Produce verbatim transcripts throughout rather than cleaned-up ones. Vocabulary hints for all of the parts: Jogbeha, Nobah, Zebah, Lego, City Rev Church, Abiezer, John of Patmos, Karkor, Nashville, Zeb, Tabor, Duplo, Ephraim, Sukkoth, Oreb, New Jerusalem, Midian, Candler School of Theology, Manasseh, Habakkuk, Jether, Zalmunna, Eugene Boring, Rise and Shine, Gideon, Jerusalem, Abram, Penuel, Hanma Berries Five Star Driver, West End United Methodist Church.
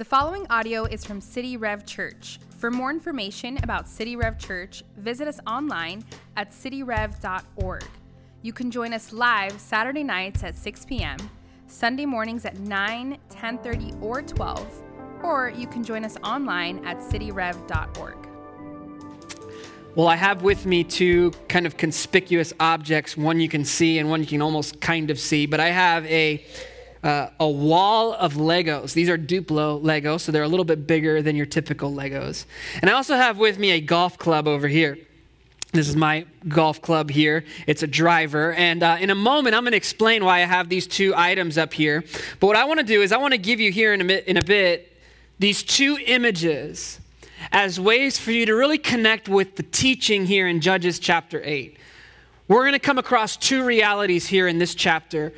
The following audio is from City Rev Church. For more information about City Rev Church, visit us online at city rev dot org. You can join us live Saturday nights at six p.m., Sunday mornings at nine, ten thirty, or twelve, or you can join us online at city rev dot org. Well, I have with me two kind of conspicuous objects, one you can see and one you can almost kind of see, but I have a Uh, a wall of Legos. These are Duplo Legos, so they're a little bit bigger than your typical Legos. And I also have with me a golf club over here. This is my golf club here. It's a driver. And uh, in a moment, I'm going to explain why I have these two items up here. But what I want to do is I want to give you here in a, mi- in a bit these two images as ways for you to really connect with the teaching here in Judges chapter eight. We're going to come across two realities here in this chapter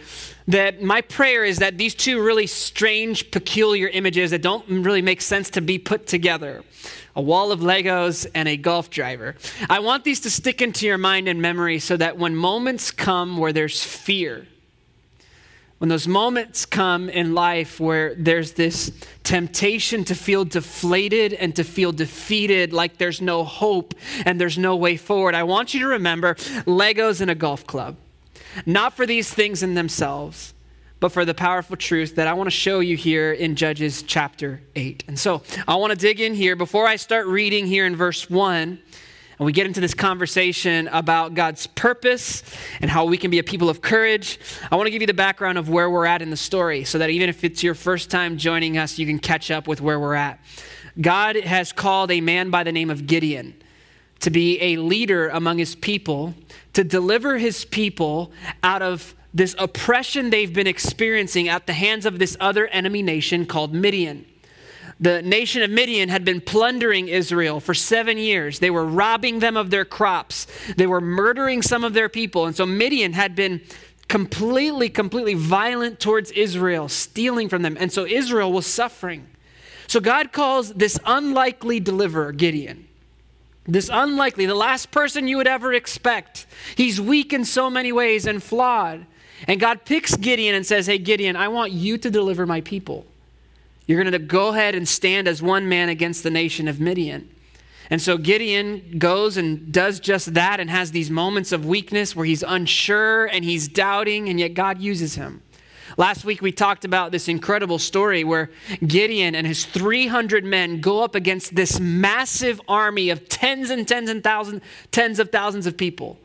that my prayer is that these two really strange, peculiar images that don't really make sense to be put together, a wall of Legos and a golf driver. I want these to stick into your mind and memory so that when moments come where there's fear, when those moments come in life where there's this temptation to feel deflated and to feel defeated, like there's no hope and there's no way forward, I want you to remember Legos and a golf club. Not for these things in themselves, but for the powerful truth that I want to show you here in Judges chapter eight. And so I want to dig in here. Before I start reading here in verse one, and we get into this conversation about God's purpose and how we can be a people of courage, I want to give you the background of where we're at in the story so that even if it's your first time joining us, you can catch up with where we're at. God has called a man by the name of Gideon to be a leader among his people, to deliver his people out of this oppression they've been experiencing at the hands of this other enemy nation called Midian. The nation of Midian had been plundering Israel for seven years. They were robbing them of their crops. They were murdering some of their people. And so Midian had been completely, completely violent towards Israel, stealing from them. And so Israel was suffering. So God calls this unlikely deliverer, Gideon. This unlikely, the last person you would ever expect. He's weak in so many ways and flawed. And God picks Gideon and says, hey, Gideon, I want you to deliver my people. You're going to go ahead and stand as one man against the nation of Midian. And so Gideon goes and does just that and has these moments of weakness where he's unsure and he's doubting, and yet God uses him. Last week we talked about this incredible story where Gideon and his three hundred men go up against this massive army of tens and tens and thousands, tens of thousands of people.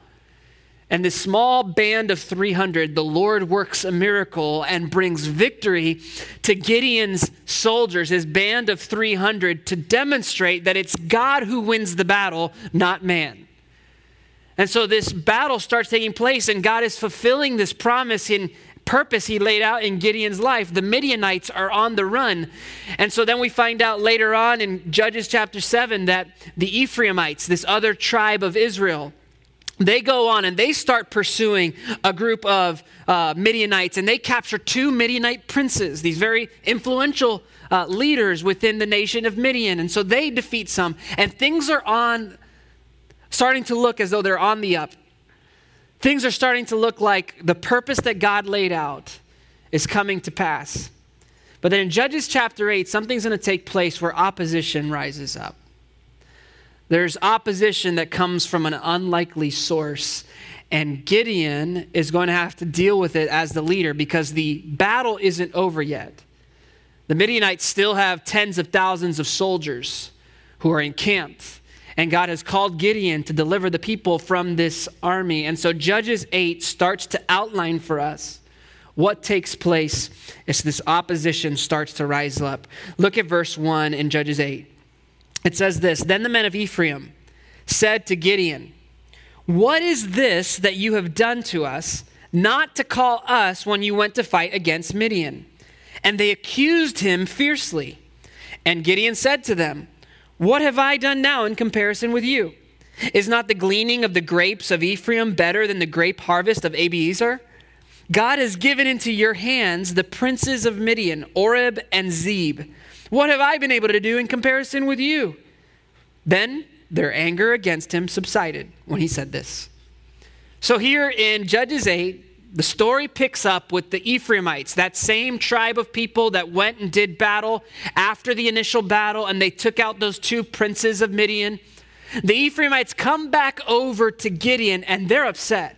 And this small band of three hundred, the Lord works a miracle and brings victory to Gideon's soldiers, his band of three hundred, to demonstrate that it's God who wins the battle, not man. And so this battle starts taking place, and God is fulfilling this promise in purpose he laid out in Gideon's life. The Midianites are on the run. And so then we find out later on in Judges chapter seven that the Ephraimites, this other tribe of Israel, they go on and they start pursuing a group of uh, Midianites, and they capture two Midianite princes, these very influential uh, leaders within the nation of Midian. And so they defeat some, and things are on starting to look as though they're on the up. Things are starting to look like the purpose that God laid out is coming to pass. But then in Judges chapter eight, something's going to take place where opposition rises up. There's opposition that comes from an unlikely source, and Gideon is going to have to deal with it as the leader because the battle isn't over yet. The Midianites still have tens of thousands of soldiers who are encamped. And God has called Gideon to deliver the people from this army. And so Judges eight starts to outline for us what takes place as this opposition starts to rise up. Look at verse one in Judges eight. It says this, "Then the men of Ephraim said to Gideon, 'What is this that you have done to us, not to call us when you went to fight against Midian?' And they accused him fiercely. And Gideon said to them, 'What have I done now in comparison with you? Is not the gleaning of the grapes of Ephraim better than the grape harvest of Abiezer? God has given into your hands the princes of Midian, Oreb and Zeb. What have I been able to do in comparison with you?' Then their anger against him subsided when he said this." So here in Judges eight, the story picks up with the Ephraimites, that same tribe of people that went and did battle after the initial battle, and they took out those two princes of Midian. The Ephraimites come back over to Gideon, and they're upset.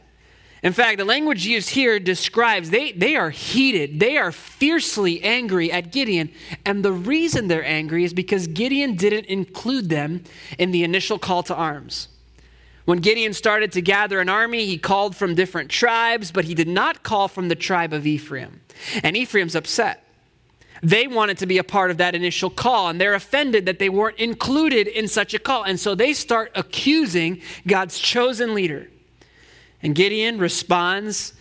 In fact, the language used here describes they, they are heated. They are fiercely angry at Gideon. And the reason they're angry is because Gideon didn't include them in the initial call to arms. When Gideon started to gather an army, he called from different tribes, but he did not call from the tribe of Ephraim. And Ephraim's upset. They wanted to be a part of that initial call, and they're offended that they weren't included in such a call. And so they start accusing God's chosen leader. And Gideon responds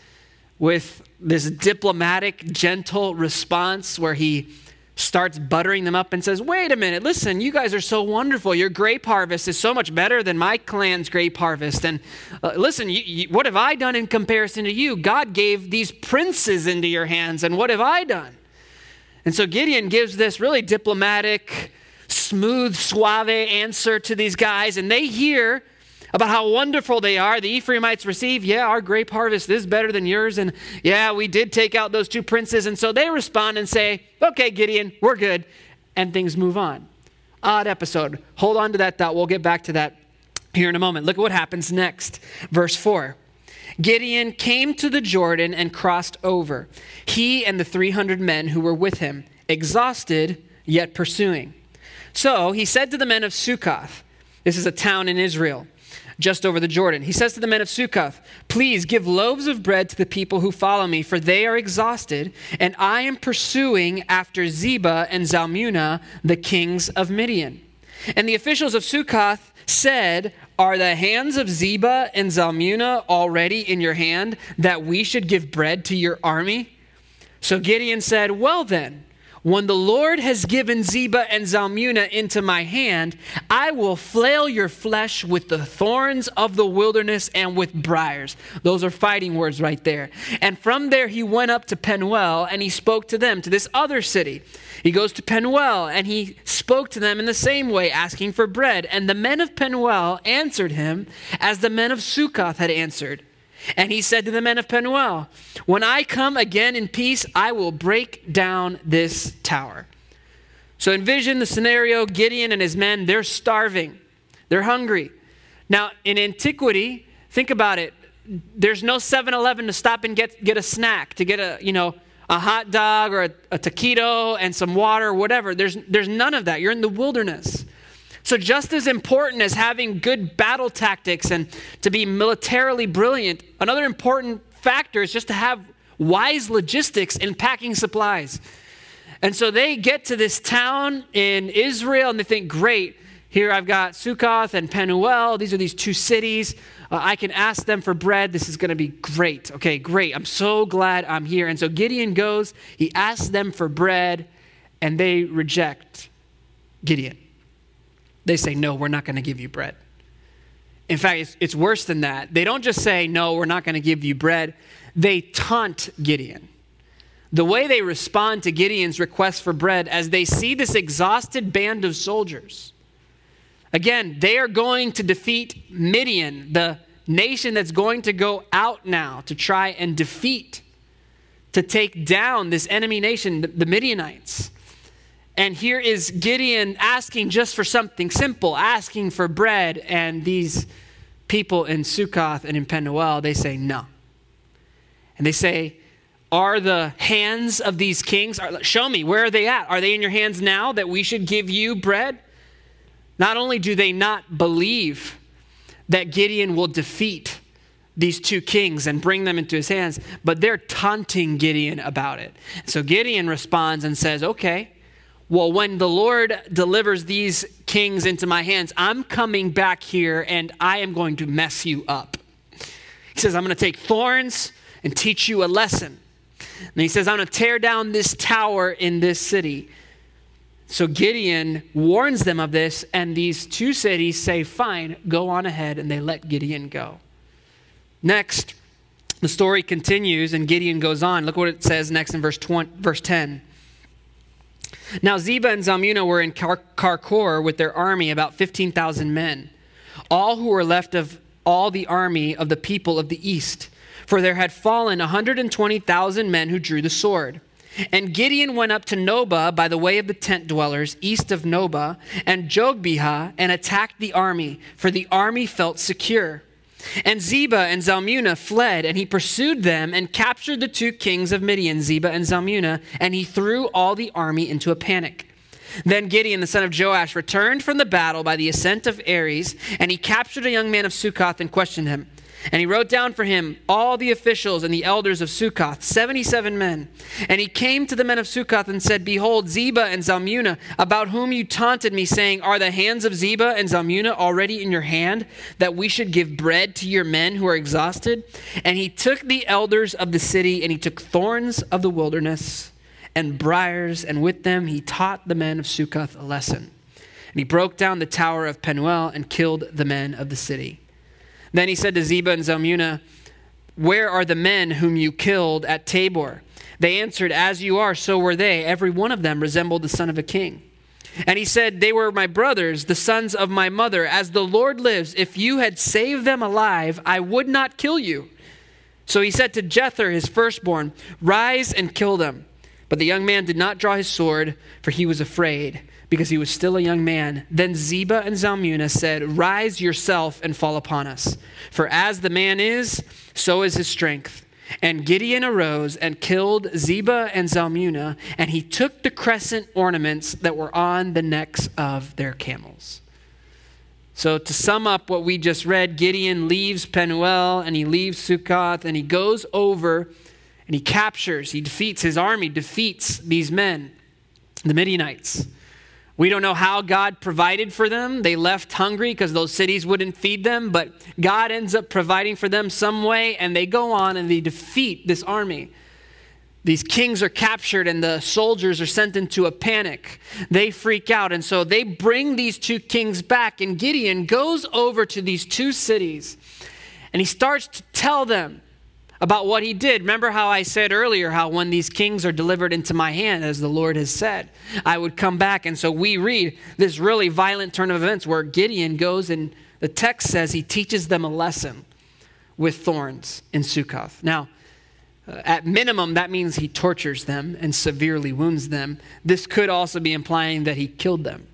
with this diplomatic, gentle response where he starts buttering them up and says, wait a minute, listen, you guys are so wonderful. Your grape harvest is so much better than my clan's grape harvest. And uh, listen, you, you, what have I done in comparison to you? God gave these princes into your hands, and what have I done? And so Gideon gives this really diplomatic, smooth, suave answer to these guys, and they hear about how wonderful they are. The Ephraimites receive, yeah, our grape harvest is better than yours. And yeah, we did take out those two princes. And so they respond and say, okay, Gideon, we're good. And things move on. Odd episode. Hold on to that thought. We'll get back to that here in a moment. Look at what happens next. Verse four. Gideon came to the Jordan and crossed over, he and the three hundred men who were with him, exhausted yet pursuing. So he said to the men of Sukkoth, this is a town in Israel, just over the Jordan. He says to the men of Sukkoth, please give loaves of bread to the people who follow me, for they are exhausted, and I am pursuing after Zebah and Zalmunna, the kings of Midian. And the officials of Sukkoth said, are the hands of Zebah and Zalmunna already in your hand, that we should give bread to your army? So Gideon said, well then, when the Lord has given Zebah and Zalmunna into my hand, I will flail your flesh with the thorns of the wilderness and with briars. Those are fighting words right there. And from there he went up to Penuel, and he spoke to them, to this other city. He goes to Penuel, and he spoke to them in the same way, asking for bread. And the men of Penuel answered him as the men of Sukkoth had answered. And he said to the men of Penuel, when I come again in peace, I will break down this tower. So envision the scenario, Gideon and his men, they're starving. They're hungry. Now, in antiquity, think about it. There's no seven eleven to stop and get, get a snack, to get a, you know, a hot dog or a, a taquito and some water or whatever. There's, there's none of that. You're in the wilderness. So just as important as having good battle tactics and to be militarily brilliant, another important factor is just to have wise logistics in packing supplies. And so they get to this town in Israel, and they think, great, here I've got Sukkoth and Penuel. These are these two cities. Uh, I can ask them for bread. This is going to be great. Okay, great. I'm so glad I'm here. And so Gideon goes. He asks them for bread, and they reject Gideon. They say, no, we're not going to give you bread. In fact, it's, it's worse than that. They don't just say, no, we're not going to give you bread. They taunt Gideon. The way they respond to Gideon's request for bread as they see this exhausted band of soldiers. Again, they are going to defeat Midian, the nation that's going to go out now to try and defeat, to take down this enemy nation, the, the Midianites. And here is Gideon asking just for something simple, asking for bread. And these people in Sukkoth and in Penuel, they say no. And they say, are the hands of these kings, are, show me, where are they at? Are they in your hands now that we should give you bread? Not only do they not believe that Gideon will defeat these two kings and bring them into his hands, but they're taunting Gideon about it. So Gideon responds and says, okay, well, when the Lord delivers these kings into my hands, I'm coming back here and I am going to mess you up. He says, I'm going to take thorns and teach you a lesson. And he says, I'm going to tear down this tower in this city. So Gideon warns them of this, and these two cities say, fine, go on ahead, and they let Gideon go. Next, the story continues and Gideon goes on. Look what it says next in verse twenty, verse ten. Now Zebah and Zalmunna were in Kar- Karkor with their army, about fifteen thousand men, all who were left of all the army of the people of the east. for there had fallen one hundred twenty thousand men who drew the sword. And Gideon went up to Nobah by the way of the tent dwellers east of Nobah and Jogbeha and attacked the army, for the army felt secure. And Zebah and Zalmunna fled, and he pursued them and captured the two kings of Midian, Zebah and Zalmunna, and he threw all the army into a panic. Then Gideon, the son of Joash, returned from the battle by the ascent of Ares, and he captured a young man of Sukkoth and questioned him. And he wrote down for him all the officials and the elders of Sukkoth, seventy-seven men. And he came to the men of Sukkoth and said, "Behold, Zebah and Zalmunna, about whom you taunted me, saying, 'Are the hands of Zebah and Zalmunna already in your hand, that we should give bread to your men who are exhausted?' And he took the elders of the city, and he took thorns of the wilderness and briars, and with them he taught the men of Sukkoth a lesson. And he broke down the tower of Penuel and killed the men of the city. Then he said to Zebah and Zalmunna, 'Where are the men whom you killed at Tabor?' They answered, 'As you are, so were they. Every one of them resembled the son of a king.' And he said, 'They were my brothers, the sons of my mother. As the Lord lives, if you had saved them alive, I would not kill you.' So he said to Jether, his firstborn, 'Rise and kill them.' But the young man did not draw his sword, for he was afraid, because he was still a young man. Then Zebah and Zalmunna said, 'Rise yourself and fall upon us. For as the man is, so is his strength.' And Gideon arose and killed Zebah and Zalmunna, and he took the crescent ornaments that were on the necks of their camels." So to sum up what we just read, Gideon leaves Penuel, and he leaves Sukkoth, and he goes over and he captures, he defeats, his army defeats these men, the Midianites. We don't know how God provided for them. They left hungry because those cities wouldn't feed them, but God ends up providing for them some way, and they go on and they defeat this army. These kings are captured, and the soldiers are sent into a panic. They freak out, and so they bring these two kings back, and Gideon goes over to these two cities, and he starts to tell them about what he did. Remember how I said earlier how when these kings are delivered into my hand, as the Lord has said, I would come back. And so we read this really violent turn of events where Gideon goes, and the text says he teaches them a lesson with thorns in Sukkoth. Now, at minimum, that means he tortures them and severely wounds them. This could also be implying that he killed them.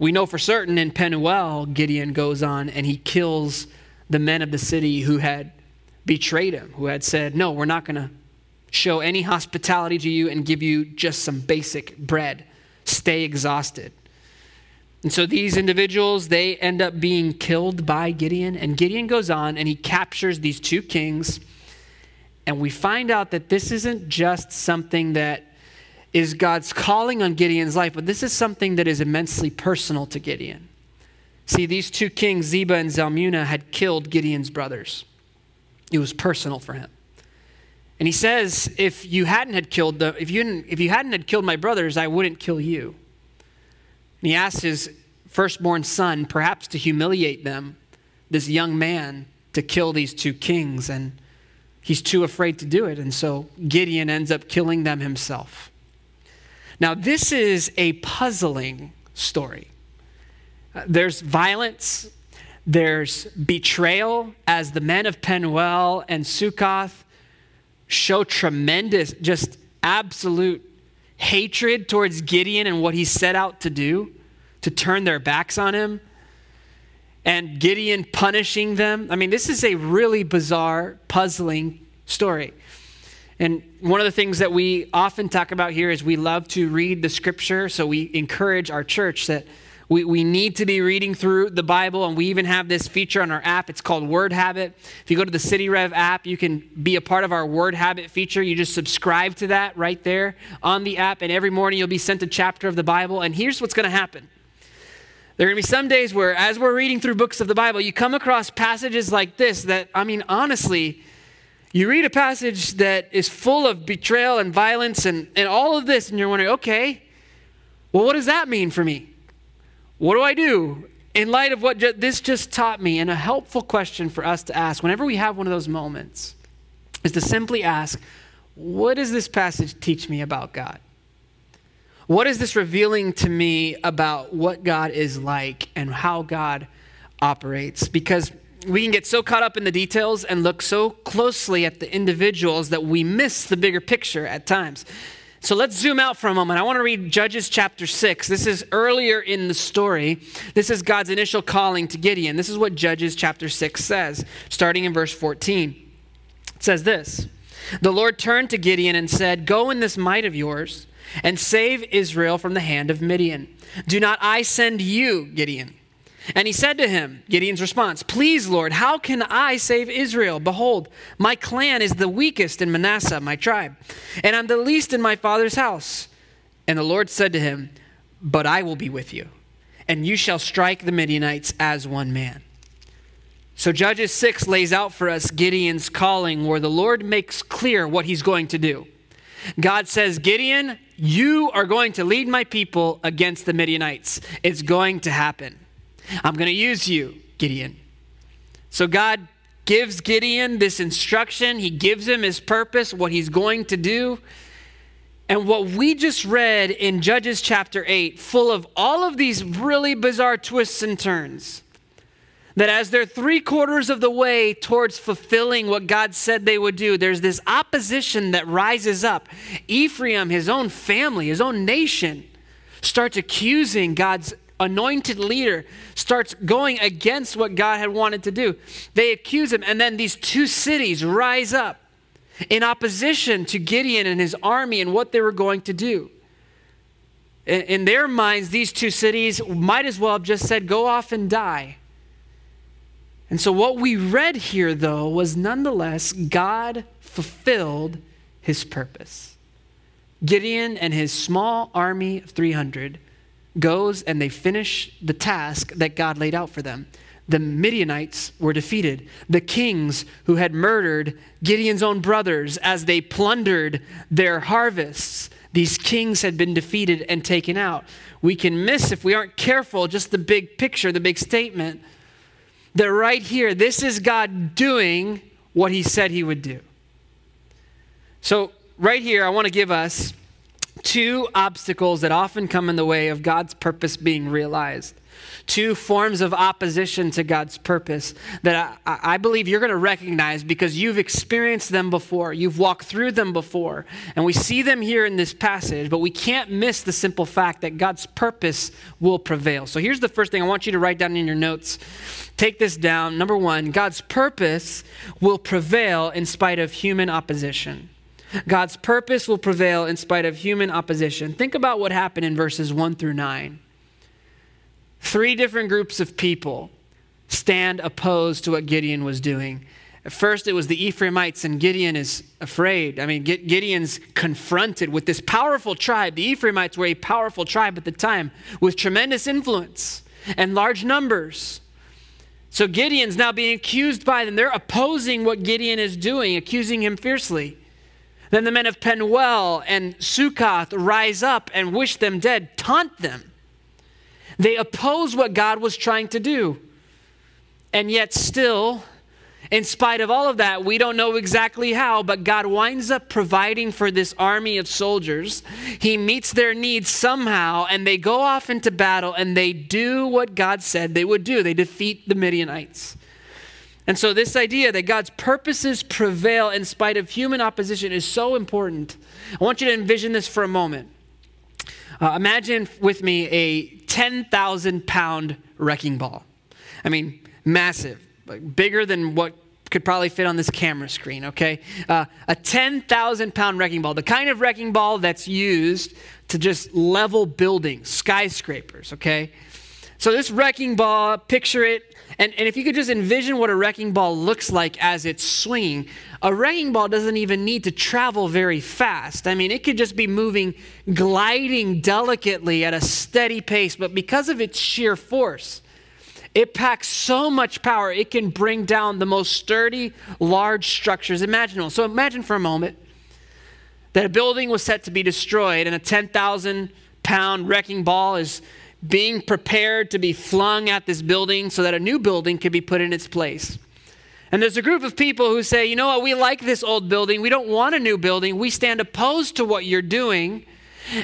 We know for certain in Penuel, Gideon goes on and he kills the men of the city who had betrayed him, who had said, "No, we're not going to show any hospitality to you and give you just some basic bread. Stay exhausted." And so these individuals, they end up being killed by Gideon. And Gideon goes on and he captures these two kings. And we find out that this isn't just something that is God's calling on Gideon's life, but this is something that is immensely personal to Gideon. See, these two kings, Zebah and Zalmunna, had killed Gideon's brothers. It was personal for him. And he says, if you hadn't had killed the, if you hadn't, if you hadn't had killed my brothers, I wouldn't kill you. And he asked his firstborn son, perhaps to humiliate them, this young man, to kill these two kings. And he's too afraid to do it. And so Gideon ends up killing them himself. Now, this is a puzzling story. Uh, there's violence. There's betrayal, as the men of Penuel and Sukkoth show tremendous, just absolute hatred towards Gideon and what he set out to do, to turn their backs on him, and Gideon punishing them. I mean, this is a really bizarre, puzzling story. And one of the things that we often talk about here is we love to read the scripture, so we encourage our church that We we need to be reading through the Bible, and we even have this feature on our app. It's called Word Habit. If you go to the City Rev app, you can be a part of our Word Habit feature. You just subscribe to that right there on the app, and every morning you'll be sent a chapter of the Bible. And here's what's going to happen. There are going to be some days where, as we're reading through books of the Bible, you come across passages like this that, I mean, honestly, you read a passage that is full of betrayal and violence and, and all of this, and you're wondering, okay, well, what does that mean for me? What do I do in light of what ju- this just taught me? And a helpful question for us to ask whenever we have one of those moments is to simply ask, what does this passage teach me about God? What is this revealing to me about what God is like and how God operates? Because we can get so caught up in the details and look so closely at the individuals that we miss the bigger picture at times. So let's zoom out for a moment. I want to read Judges chapter six. This is earlier in the story. This is God's initial calling to Gideon. This is what Judges chapter six says, starting in verse fourteen. It says this, "The Lord turned to Gideon and said, 'Go in this might of yours and save Israel from the hand of Midian. Do not I send you, Gideon?' And he said to him," Gideon's response, "'Please, Lord, how can I save Israel? Behold, my clan is the weakest in Manasseh, my tribe, and I'm the least in my father's house.' And the Lord said to him, 'But I will be with you, and you shall strike the Midianites as one man.'" So Judges six lays out for us Gideon's calling, where the Lord makes clear what he's going to do. God says, "Gideon, you are going to lead my people against the Midianites. It's going to happen. I'm going to use you, Gideon." So God gives Gideon this instruction. He gives him his purpose, what he's going to do. And what we just read in Judges chapter eight, full of all of these really bizarre twists and turns, that as they're three quarters of the way towards fulfilling what God said they would do, there's this opposition that rises up. Ephraim, his own family, his own nation, starts accusing God's anointed leader, starts going against what God had wanted to do. They accuse him, and then these two cities rise up in opposition to Gideon and his army and what they were going to do. In their minds, these two cities might as well have just said, "Go off and die." And so what we read here, though, was nonetheless God fulfilled his purpose. Gideon and his small army of three hundred goes and they finish the task that God laid out for them. The Midianites were defeated. The kings who had murdered Gideon's own brothers as they plundered their harvests, these kings had been defeated and taken out. We can miss, if we aren't careful, just the big picture, the big statement, that right here, this is God doing what he said he would do. So right here, I want to give us two obstacles that often come in the way of God's purpose being realized. Two forms of opposition to God's purpose that I, I believe you're going to recognize because you've experienced them before. You've walked through them before. And we see them here in this passage, but we can't miss the simple fact that God's purpose will prevail. So here's the first thing I want you to write down in your notes. Take this down. Number one, God's purpose will prevail in spite of human opposition. God's purpose will prevail in spite of human opposition. Think about what happened in verses one through nine. Three different groups of people stand opposed to what Gideon was doing. At first, it was the Ephraimites, and Gideon is afraid. I mean, Gideon's confronted with this powerful tribe. The Ephraimites were a powerful tribe at the time with tremendous influence and large numbers. So Gideon's now being accused by them. They're opposing what Gideon is doing, accusing him fiercely. Then the men of Penuel and Sukkoth rise up and wish them dead, taunt them. They oppose what God was trying to do. And yet still, in spite of all of that, we don't know exactly how, but God winds up providing for this army of soldiers. He meets their needs somehow, and they go off into battle, and they do what God said they would do. They defeat the Midianites. And so this idea that God's purposes prevail in spite of human opposition is so important. I want you to envision this for a moment. Uh, imagine with me a ten thousand pound wrecking ball. I mean, massive, like bigger than what could probably fit on this camera screen, okay? Uh, a ten thousand pound wrecking ball, the kind of wrecking ball that's used to just level buildings, skyscrapers, okay? So this wrecking ball, picture it, and, and if you could just envision what a wrecking ball looks like as it's swinging, a wrecking ball doesn't even need to travel very fast. I mean, it could just be moving, gliding delicately at a steady pace, but because of its sheer force, it packs so much power, it can bring down the most sturdy, large structures imaginable. So imagine for a moment that a building was set to be destroyed and a ten thousand pound wrecking ball is being prepared to be flung at this building so that a new building could be put in its place. And there's a group of people who say, you know what, we like this old building. We don't want a new building. We stand opposed to what you're doing.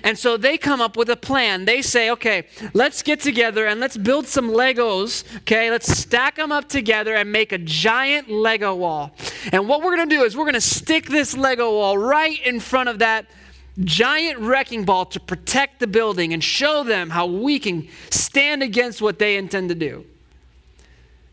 And so they come up with a plan. They say, okay, let's get together and let's build some Legos, okay? Let's stack them up together and make a giant Lego wall. And what we're going to do is we're going to stick this Lego wall right in front of that giant wrecking ball to protect the building and show them how we can stand against what they intend to do.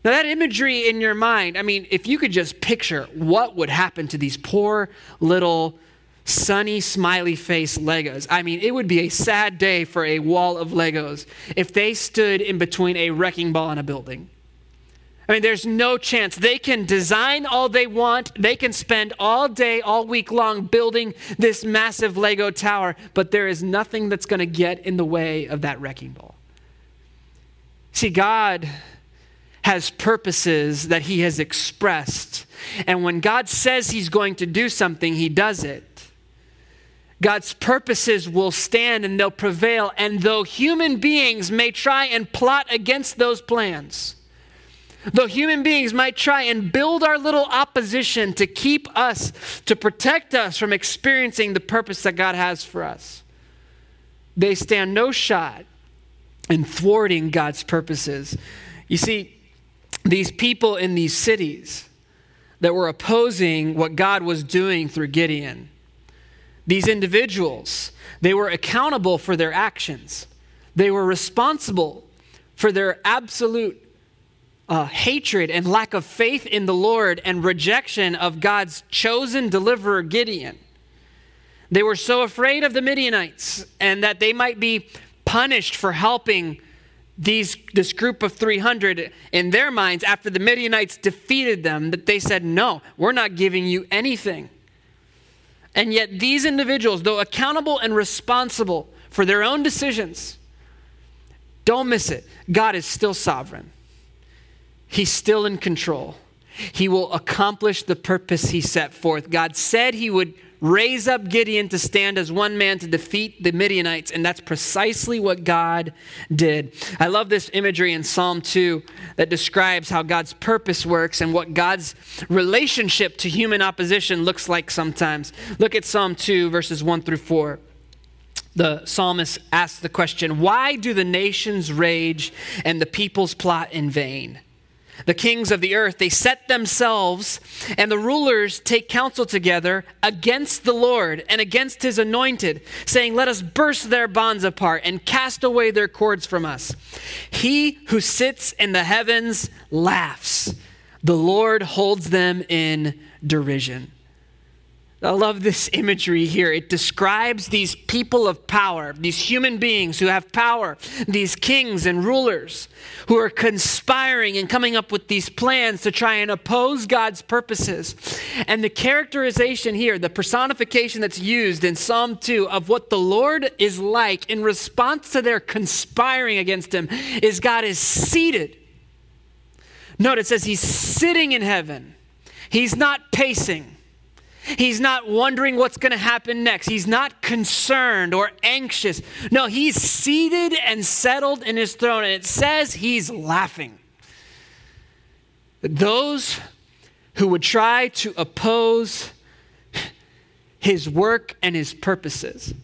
Now that imagery in your mind, I mean, if you could just picture what would happen to these poor little sunny, smiley-faced Legos. I mean, it would be a sad day for a wall of Legos if they stood in between a wrecking ball and a building. I mean, there's no chance. They can design all they want. They can spend all day, all week long building this massive Lego tower, but there is nothing that's going to get in the way of that wrecking ball. See, God has purposes that he has expressed. And when God says he's going to do something, he does it. God's purposes will stand and they'll prevail. And though human beings may try and plot against those plans, though human beings might try and build our little opposition to keep us, to protect us from experiencing the purpose that God has for us, they stand no shot in thwarting God's purposes. You see, these people in these cities that were opposing what God was doing through Gideon, these individuals, they were accountable for their actions. They were responsible for their absolute uh, hatred and lack of faith in the Lord and rejection of God's chosen deliverer, Gideon. They were so afraid of the Midianites and that they might be punished for helping these this group of three hundred in their minds after the Midianites defeated them that they said, no, we're not giving you anything. And yet these individuals, though accountable and responsible for their own decisions, don't miss it. God is still sovereign. He's still in control. He will accomplish the purpose he set forth. God said he would raise up Gideon to stand as one man to defeat the Midianites, and that's precisely what God did. I love this imagery in Psalm two that describes how God's purpose works and what God's relationship to human opposition looks like sometimes. Look at Psalm two, verses one through four. The psalmist asks the question, "Why do the nations rage and the peoples plot in vain? The kings of the earth, they set themselves, and the rulers take counsel together against the Lord and against his anointed, saying, let us burst their bonds apart and cast away their cords from us. He who sits in the heavens laughs. The Lord holds them in derision." I love this imagery here. It describes these people of power, these human beings who have power, these kings and rulers who are conspiring and coming up with these plans to try and oppose God's purposes. And the characterization here, the personification that's used in Psalm two of what the Lord is like in response to their conspiring against him is God is seated. Note it says he's sitting in heaven. He's not pacing. He's not wondering what's going to happen next. He's not concerned or anxious. No, he's seated and settled in his throne, and it says he's laughing. Those who would try to oppose his work and his purposes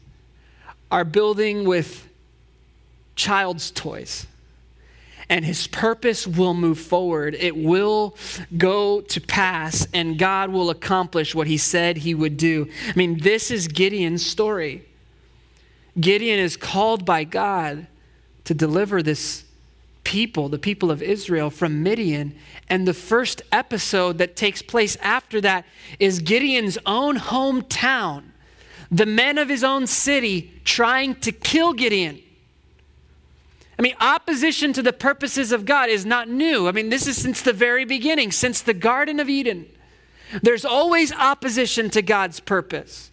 are building with child's toys. And his purpose will move forward. It will go to pass, and God will accomplish what he said he would do. I mean, this is Gideon's story. Gideon is called by God to deliver this people, the people of Israel, from Midian. And the first episode that takes place after that is Gideon's own hometown, the men of his own city trying to kill Gideon. I mean, opposition to the purposes of God is not new. I mean, this is since the very beginning, since the Garden of Eden. There's always opposition to God's purpose.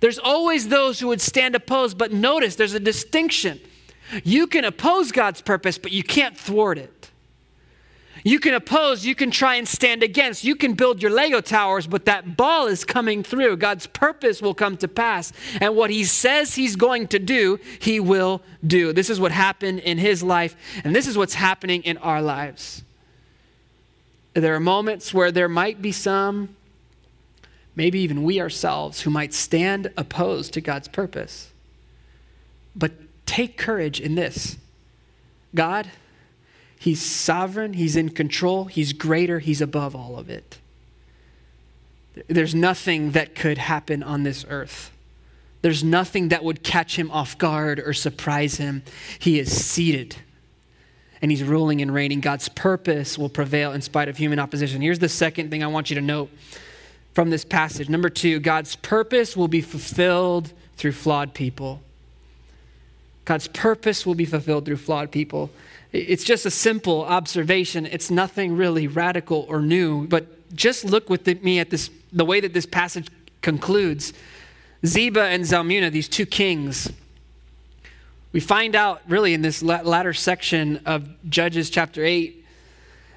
There's always those who would stand opposed, but notice there's a distinction. You can oppose God's purpose, but you can't thwart it. You can oppose, you can try and stand against. You can build your Lego towers, but that ball is coming through. God's purpose will come to pass. And what he says he's going to do, he will do. This is what happened in his life, and this is what's happening in our lives. There are moments where there might be some, maybe even we ourselves, who might stand opposed to God's purpose. But take courage in this. God, he's sovereign, he's in control, he's greater, he's above all of it. There's nothing that could happen on this earth. There's nothing that would catch him off guard or surprise him. He is seated and he's ruling and reigning. God's purpose will prevail in spite of human opposition. Here's the second thing I want you to note from this passage. Number two, God's purpose will be fulfilled through flawed people. God's purpose will be fulfilled through flawed people. It's just a simple observation. It's nothing really radical or new, but just look with me at this, the way that this passage concludes. Zebah and Zalmunna, these two kings, we find out really in this latter section of Judges chapter eight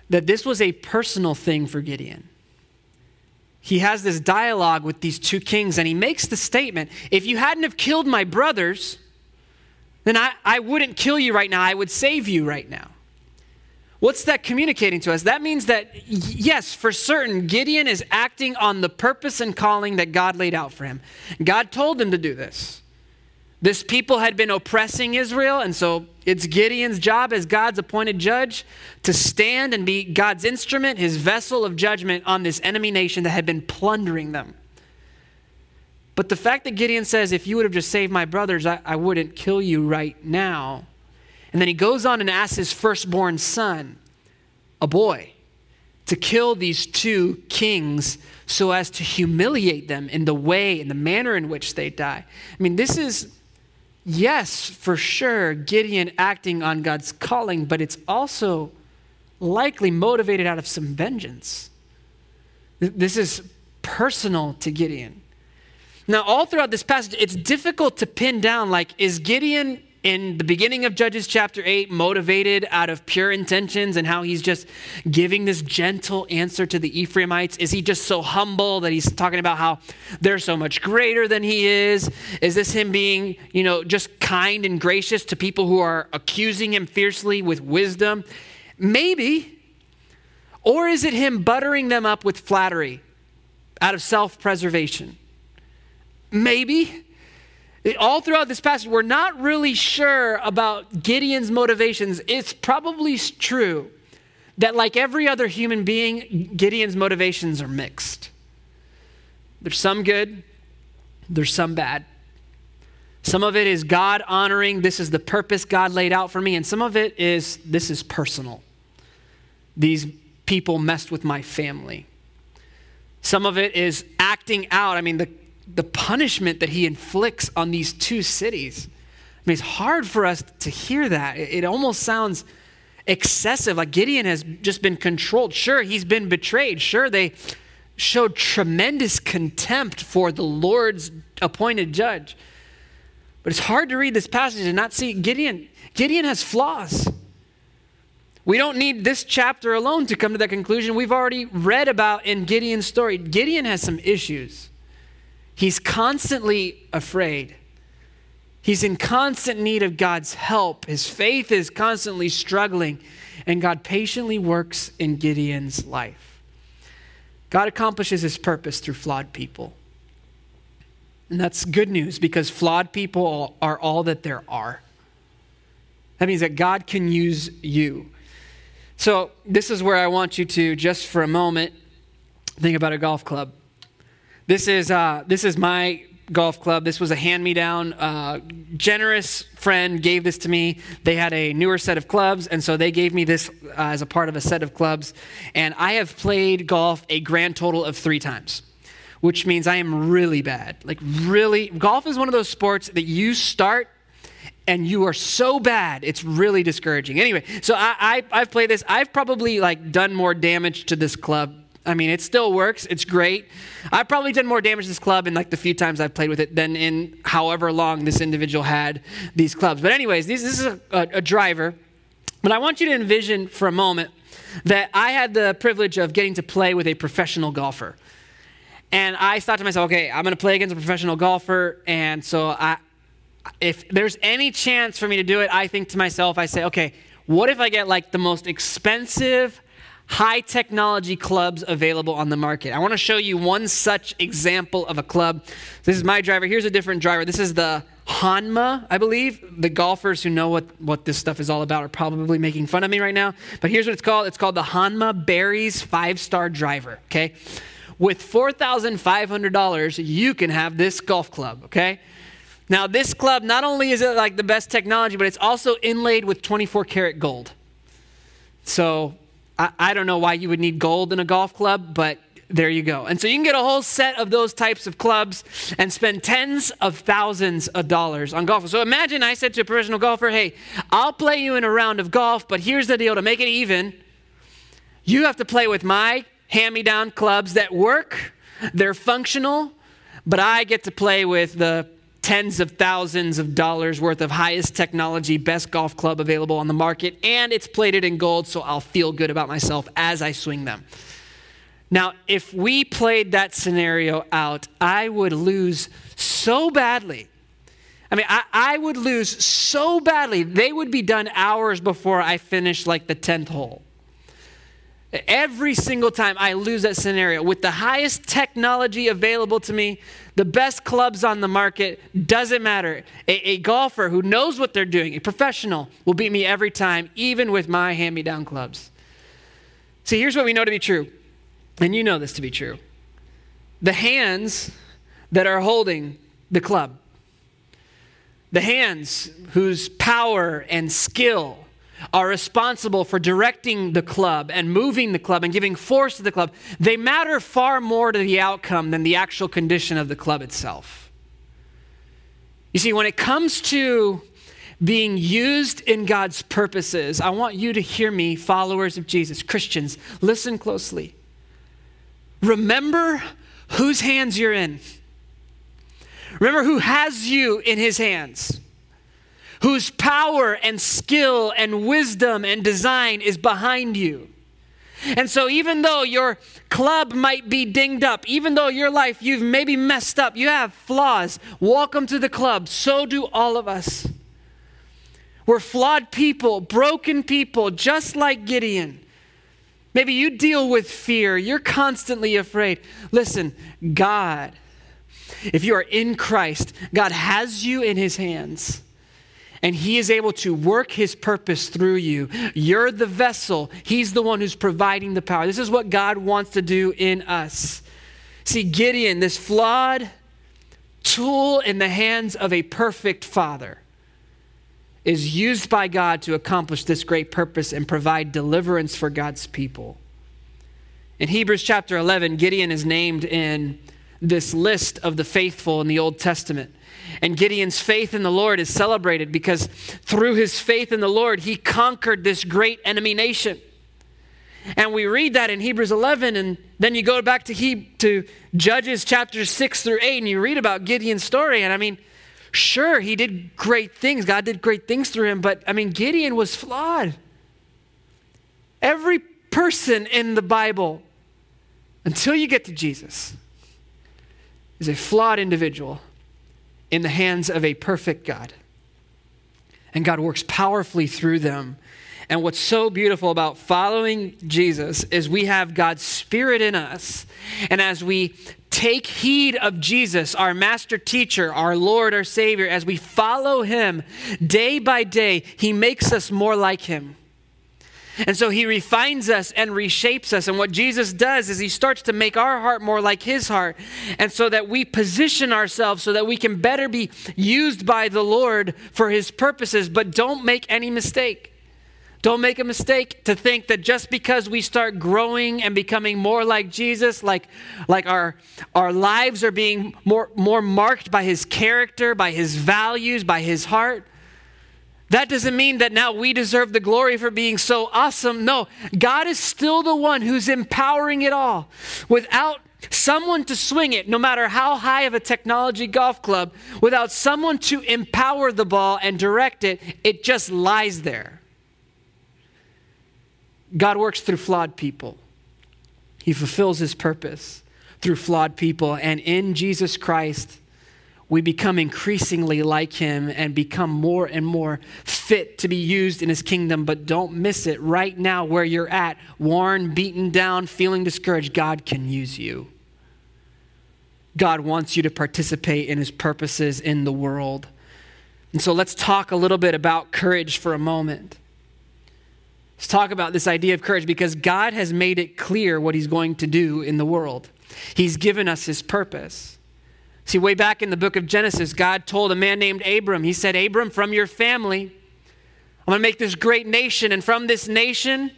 that this was a personal thing for Gideon. He has this dialogue with these two kings and he makes the statement, if you hadn't have killed my brothers, then I, I wouldn't kill you right now. I would save you right now. What's that communicating to us? That means that, yes, for certain, Gideon is acting on the purpose and calling that God laid out for him. God told him to do this. This people had been oppressing Israel, and so it's Gideon's job as God's appointed judge to stand and be God's instrument, his vessel of judgment on this enemy nation that had been plundering them. But the fact that Gideon says, if you would have just saved my brothers, I, I wouldn't kill you right now. And then he goes on and asks his firstborn son, a boy, to kill these two kings so as to humiliate them in the way, in the manner in which they die. I mean, this is, yes, for sure, Gideon acting on God's calling, but it's also likely motivated out of some vengeance. This is personal to Gideon. Now, all throughout this passage, it's difficult to pin down, like, is Gideon in the beginning of Judges chapter eight, motivated out of pure intentions and how he's just giving this gentle answer to the Ephraimites? Is he just so humble that he's talking about how they're so much greater than he is? Is this him being, you know, just kind and gracious to people who are accusing him fiercely with wisdom? Maybe. Or is it him buttering them up with flattery out of self-preservation? Maybe. All throughout this passage, we're not really sure about Gideon's motivations. It's probably true that, like every other human being, Gideon's motivations are mixed. There's some good, there's some bad. Some of it is God honoring, this is the purpose God laid out for me, and some of it is, this is personal. These people messed with my family. Some of it is acting out. I mean, the the punishment that he inflicts on these two cities. I mean, it's hard for us to hear that. It almost sounds excessive, like Gideon has just been controlled. Sure, he's been betrayed. Sure, they showed tremendous contempt for the Lord's appointed judge. But it's hard to read this passage and not see Gideon. Gideon has flaws. We don't need this chapter alone to come to that conclusion. We've already read about in Gideon's story. Gideon has some issues. He's constantly afraid. He's in constant need of God's help. His faith is constantly struggling, and God patiently works in Gideon's life. God accomplishes his purpose through flawed people. And that's good news because flawed people are all that there are. That means that God can use you. So this is where I want you to, just for a moment, think about a golf club. This is uh, this is my golf club. This was a hand-me-down. Uh, generous friend gave this to me. They had a newer set of clubs, and so they gave me this uh, as a part of a set of clubs. And I have played golf a grand total of three times, which means I am really bad. Like really, golf is one of those sports that you start and you are so bad, it's really discouraging. Anyway, so I, I I've played this. I've probably like done more damage to this club. I mean, it still works. It's great. I've probably done more damage to this club in like the few times I've played with it than in however long this individual had these clubs. But anyways, this, this is a, a, a driver. But I want you to envision for a moment that I had the privilege of getting to play with a professional golfer. And I thought to myself, okay, I'm going to play against a professional golfer. And so I, if there's any chance for me to do it, I think to myself, I say, okay, what if I get like the most expensive high technology clubs available on the market. I want to show you one such example of a club. This is my driver. Here's a different driver. This is the Hanma, I believe. The golfers who know what, what this stuff is all about are probably making fun of me right now. But here's what it's called. It's called the Hanma Berries Five Star Driver, okay? With four thousand five hundred dollars, you can have this golf club, okay? Now, this club, not only is it like the best technology, but it's also inlaid with twenty-four karat gold. So I, I don't know why you would need gold in a golf club, but there you go. And so you can get a whole set of those types of clubs and spend tens of thousands of dollars on golf. So imagine I said to a professional golfer, hey, I'll play you in a round of golf, but here's the deal. To make it even, you have to play with my hand-me-down clubs that work, they're functional, but I get to play with the tens of thousands of dollars worth of highest technology, best golf club available on the market, and it's plated in gold, so I'll feel good about myself as I swing them. Now, if we played that scenario out, I would lose so badly. I mean, I, I would lose so badly. They would be done hours before I finish like the tenth hole. Every single time I lose that scenario, with the highest technology available to me, the best clubs on the market, doesn't matter. A, a golfer who knows what they're doing, a professional, will beat me every time, even with my hand-me-down clubs. See, here's what we know to be true, and you know this to be true. The hands that are holding the club, the hands whose power and skill are responsible for directing the club and moving the club and giving force to the club, they matter far more to the outcome than the actual condition of the club itself. You see, when it comes to being used in God's purposes, I want you to hear me, followers of Jesus, Christians, listen closely. Remember whose hands you're in. Remember who has you in his hands, whose power and skill and wisdom and design is behind you. And so even though your club might be dinged up, even though your life you've maybe messed up, you have flaws, welcome to the club. So do all of us. We're flawed people, broken people, just like Gideon. Maybe you deal with fear. You're constantly afraid. Listen, God, if you are in Christ, God has you in his hands. And he is able to work his purpose through you. You're the vessel. He's the one who's providing the power. This is what God wants to do in us. See, Gideon, this flawed tool in the hands of a perfect father, is used by God to accomplish this great purpose and provide deliverance for God's people. In Hebrews chapter eleven, Gideon is named in this list of the faithful in the Old Testament. And Gideon's faith in the Lord is celebrated because through his faith in the Lord, he conquered this great enemy nation. And we read that in Hebrews eleven, and then you go back to he, to Judges chapters six through eight, and you read about Gideon's story. And I mean, sure, he did great things. God did great things through him, but I mean, Gideon was flawed. Every person in the Bible, until you get to Jesus, is a flawed individual in the hands of a perfect God. And God works powerfully through them. And what's so beautiful about following Jesus is we have God's Spirit in us. And as we take heed of Jesus, our master teacher, our Lord, our Savior, as we follow him day by day, he makes us more like him. And so he refines us and reshapes us. And what Jesus does is he starts to make our heart more like his heart. And so that we position ourselves so that we can better be used by the Lord for his purposes. But don't make any mistake. Don't make a mistake to think that just because we start growing and becoming more like Jesus, like, like our, our lives are being more, more marked by his character, by his values, by his heart, that doesn't mean that now we deserve the glory for being so awesome. No, God is still the one who's empowering it all. Without someone to swing it, no matter how high of a technology golf club, without someone to empower the ball and direct it, it just lies there. God works through flawed people. He fulfills his purpose through flawed people. And in Jesus Christ, we become increasingly like him and become more and more fit to be used in his kingdom. But don't miss it. Right now, where you're at, worn, beaten down, feeling discouraged, God can use you. God wants you to participate in his purposes in the world. And so let's talk a little bit about courage for a moment. Let's talk about this idea of courage, because God has made it clear what he's going to do in the world. He's given us his purpose. See, way back in the book of Genesis, God told a man named Abram, he said, Abram, from your family, I'm going to make this great nation. And from this nation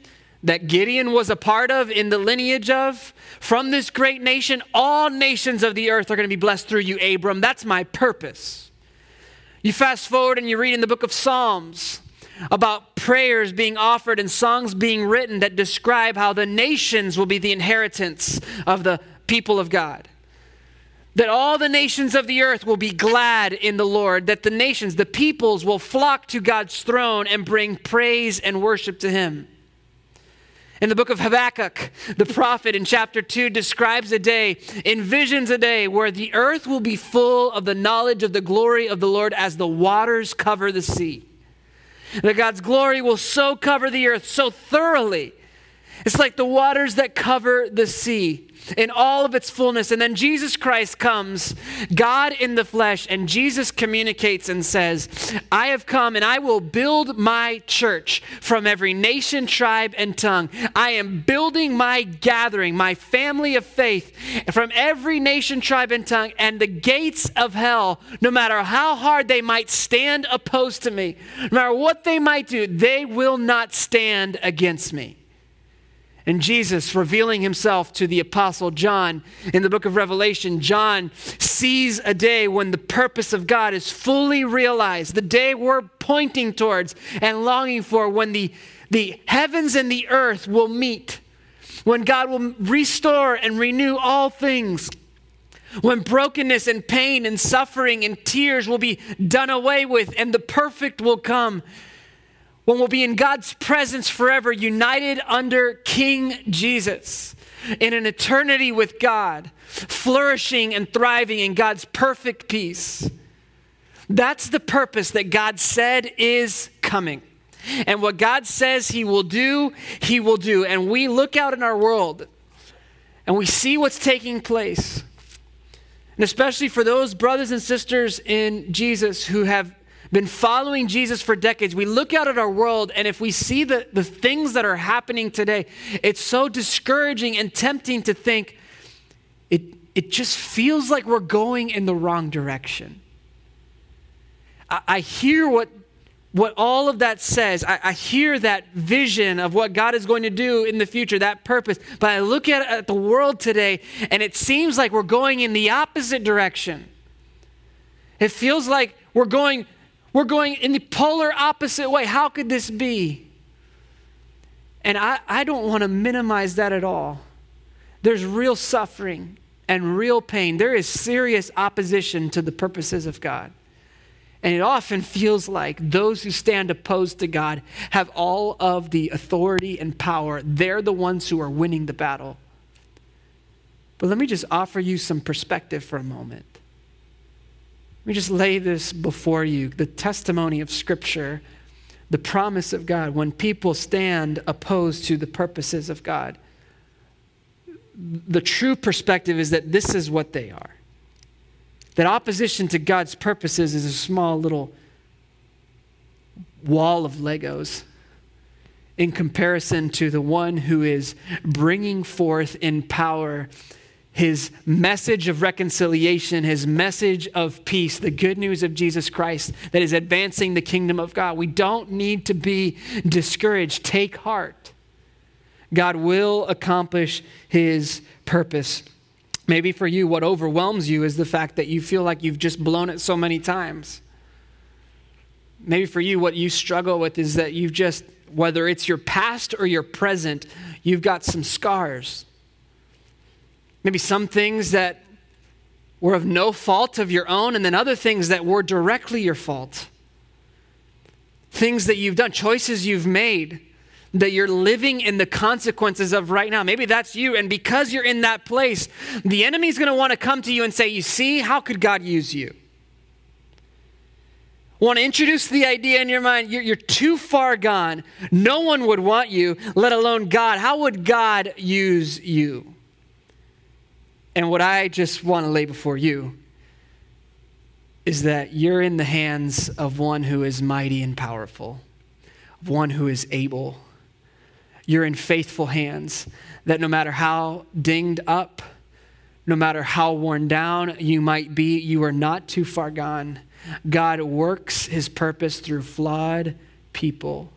that Gideon was a part of, in the lineage of, from this great nation, all nations of the earth are going to be blessed through you, Abram. That's my purpose. You fast forward and you read in the book of Psalms about prayers being offered and songs being written that describe how the nations will be the inheritance of the people of God. That all the nations of the earth will be glad in the Lord. That the nations, the peoples, will flock to God's throne and bring praise and worship to him. In the book of Habakkuk, the prophet in chapter two describes a day, envisions a day where the earth will be full of the knowledge of the glory of the Lord as the waters cover the sea. That God's glory will so cover the earth so thoroughly. It's like the waters that cover the sea in all of its fullness. And then Jesus Christ comes, God in the flesh, and Jesus communicates and says, I have come and I will build my church from every nation, tribe, and tongue. I am building my gathering, my family of faith from every nation, tribe, and tongue, and the gates of hell, no matter how hard they might stand opposed to me, no matter what they might do, they will not stand against me. And Jesus, revealing himself to the apostle John in the book of Revelation, John sees a day when the purpose of God is fully realized, the day we're pointing towards and longing for, when the, the heavens and the earth will meet, when God will restore and renew all things, when brokenness and pain and suffering and tears will be done away with and the perfect will come, when we'll be in God's presence forever, united under King Jesus in an eternity with God, flourishing and thriving in God's perfect peace. That's the purpose that God said is coming. And what God says he will do, he will do. And we look out in our world and we see what's taking place. And especially for those brothers and sisters in Jesus who have been following Jesus for decades, we look out at our world, and if we see the, the things that are happening today, it's so discouraging and tempting to think, it, it just feels like we're going in the wrong direction. I, I hear what, what all of that says. I, I hear that vision of what God is going to do in the future, that purpose. But I look at, at the world today, and it seems like we're going in the opposite direction. It feels like we're going... We're going in the polar opposite way. How could this be? And I, I don't want to minimize that at all. There's real suffering and real pain. There is serious opposition to the purposes of God. And it often feels like those who stand opposed to God have all of the authority and power. They're the ones who are winning the battle. But let me just offer you some perspective for a moment. Let me just lay this before you, the testimony of Scripture, the promise of God. When people stand opposed to the purposes of God, the true perspective is that this is what they are. That opposition to God's purposes is a small little wall of Legos in comparison to the one who is bringing forth in power his message of reconciliation, his message of peace, the good news of Jesus Christ that is advancing the kingdom of God. We don't need to be discouraged. Take heart. God will accomplish his purpose. Maybe for you, what overwhelms you is the fact that you feel like you've just blown it so many times. Maybe for you, what you struggle with is that you've just, whether it's your past or your present, you've got some scars. Maybe some things that were of no fault of your own, and then other things that were directly your fault. Things that you've done, choices you've made, that you're living in the consequences of right now. Maybe that's you, and because you're in that place, the enemy's going to want to come to you and say, you see, how could God use you? Want to introduce the idea in your mind, you're, you're too far gone. No one would want you, let alone God. How would God use you? And what I just want to lay before you is that you're in the hands of one who is mighty and powerful, one who is able. You're in faithful hands that no matter how dinged up, no matter how worn down you might be, you are not too far gone. God works his purpose through flawed people.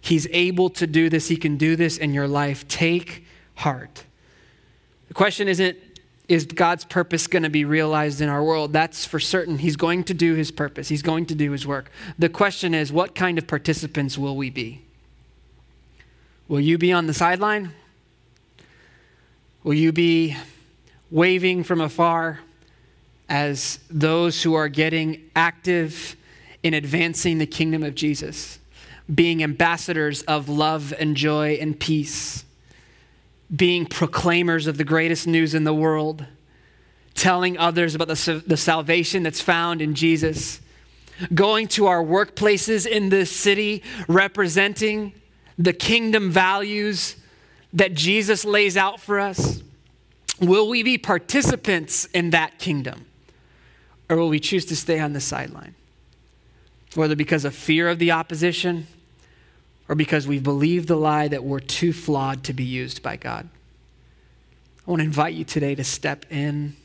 He's able to do this. He can do this in your life. Take heart. The question isn't, is God's purpose going to be realized in our world? That's for certain. He's going to do his purpose. He's going to do his work. The question is, what kind of participants will we be? Will you be on the sideline? Will you be waving from afar as those who are getting active in advancing the kingdom of Jesus, being ambassadors of love and joy and peace, being proclaimers of the greatest news in the world, telling others about the, the salvation that's found in Jesus, going to our workplaces in this city, representing the kingdom values that Jesus lays out for us? Will we be participants in that kingdom? Or will we choose to stay on the sideline? Whether because of fear of the opposition or because we believe the lie that we're too flawed to be used by God. I want to invite you today to step in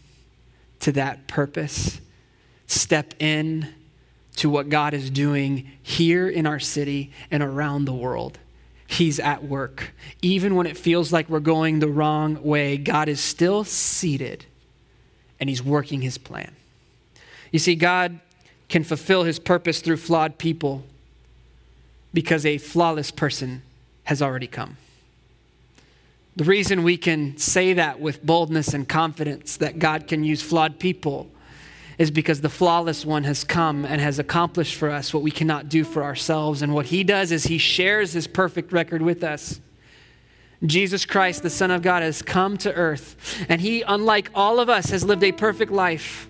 to that purpose. Step in to what God is doing here in our city and around the world. He's at work. Even when it feels like we're going the wrong way, God is still seated and he's working his plan. You see, God can fulfill his purpose through flawed people because a flawless person has already come. The reason we can say that with boldness and confidence that God can use flawed people is because the flawless one has come and has accomplished for us what we cannot do for ourselves. And what he does is he shares his perfect record with us. Jesus Christ, the Son of God, has come to earth, and he, unlike all of us, has lived a perfect life.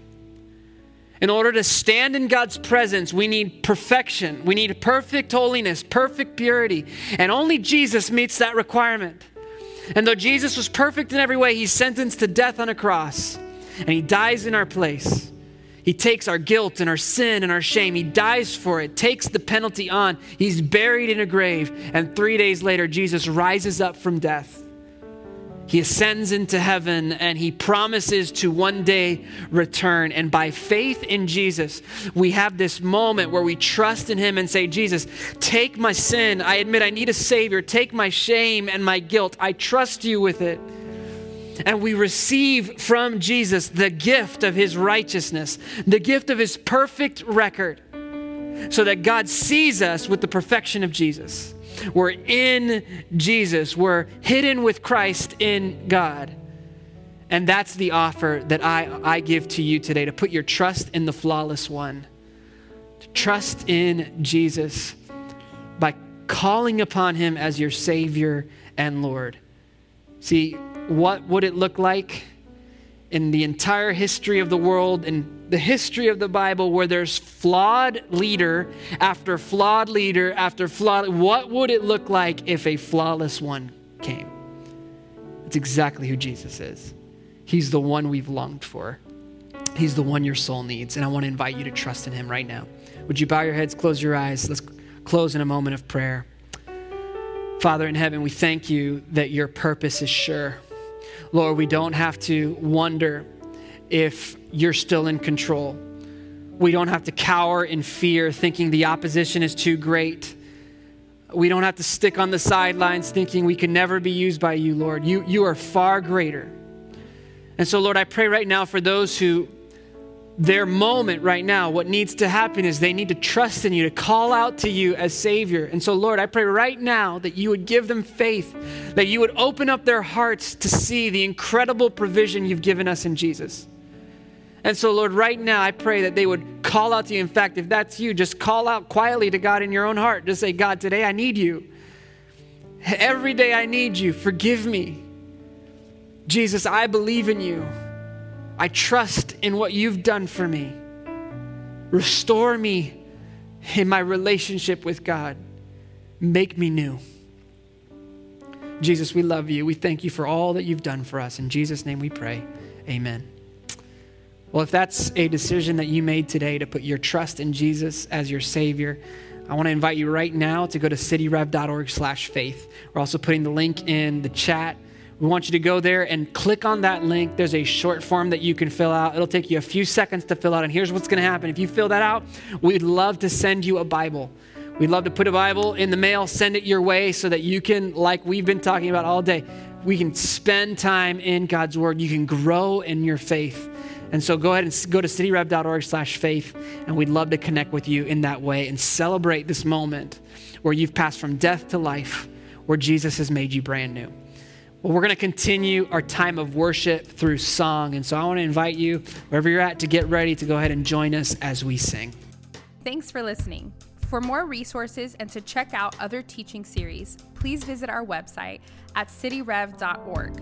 In order to stand in God's presence, we need perfection. We need perfect holiness, perfect purity. And only Jesus meets that requirement. And though Jesus was perfect in every way, he's sentenced to death on a cross. And he dies in our place. He takes our guilt and our sin and our shame. He dies for it, takes the penalty on. He's buried in a grave. And three days later, Jesus rises up from death. He ascends into heaven, and he promises to one day return. And by faith in Jesus, we have this moment where we trust in him and say, Jesus, take my sin. I admit I need a savior. Take my shame and my guilt. I trust you with it. And we receive from Jesus the gift of his righteousness, the gift of his perfect record, so that God sees us with the perfection of Jesus. We're in Jesus. We're hidden with Christ in God. And that's the offer that I, I give to you today, to put your trust in the flawless one. To trust in Jesus by calling upon him as your Savior and Lord. See, what would it look like in the entire history of the world and the history of the Bible where there's flawed leader after flawed leader after flawed? What would it look like if a flawless one came? It's exactly who Jesus is. He's the one we've longed for. He's the one your soul needs. And I want to invite you to trust in him right now. Would you bow your heads, close your eyes? Let's close in a moment of prayer. Father in heaven, we thank you that your purpose is sure. Lord, we don't have to wonder if you're still in control. We don't have to cower in fear, thinking the opposition is too great. We don't have to stick on the sidelines thinking we can never be used by you, Lord. You, you are far greater. And so, Lord, I pray right now for those who, their moment right now, what needs to happen is they need to trust in you, to call out to you as Savior. And so, Lord, I pray right now that you would give them faith, that you would open up their hearts to see the incredible provision you've given us in Jesus. And so, Lord, right now, I pray that they would call out to you. In fact, if that's you, just call out quietly to God in your own heart. Just say, God, today I need you. Every day I need you. Forgive me. Jesus, I believe in you. I trust in what you've done for me. Restore me in my relationship with God. Make me new. Jesus, we love you. We thank you for all that you've done for us. In Jesus' name we pray. Amen. Well, if that's a decision that you made today to put your trust in Jesus as your Savior, I want to invite you right now to go to city rev dot org slash faith. We're also putting the link in the chat. We want you to go there and click on that link. There's a short form that you can fill out. It'll take you a few seconds to fill out. And here's what's going to happen. If you fill that out, we'd love to send you a Bible. We'd love to put a Bible in the mail, send it your way so that you can, like we've been talking about all day, we can spend time in God's word. You can grow in your faith. And so go ahead and go to city rev dot org slash faith, and we'd love to connect with you in that way and celebrate this moment where you've passed from death to life, where Jesus has made you brand new. Well, we're going to continue our time of worship through song. And so I want to invite you, wherever you're at, to get ready to go ahead and join us as we sing. Thanks for listening. For more resources and to check out other teaching series, please visit our website at city rev dot org.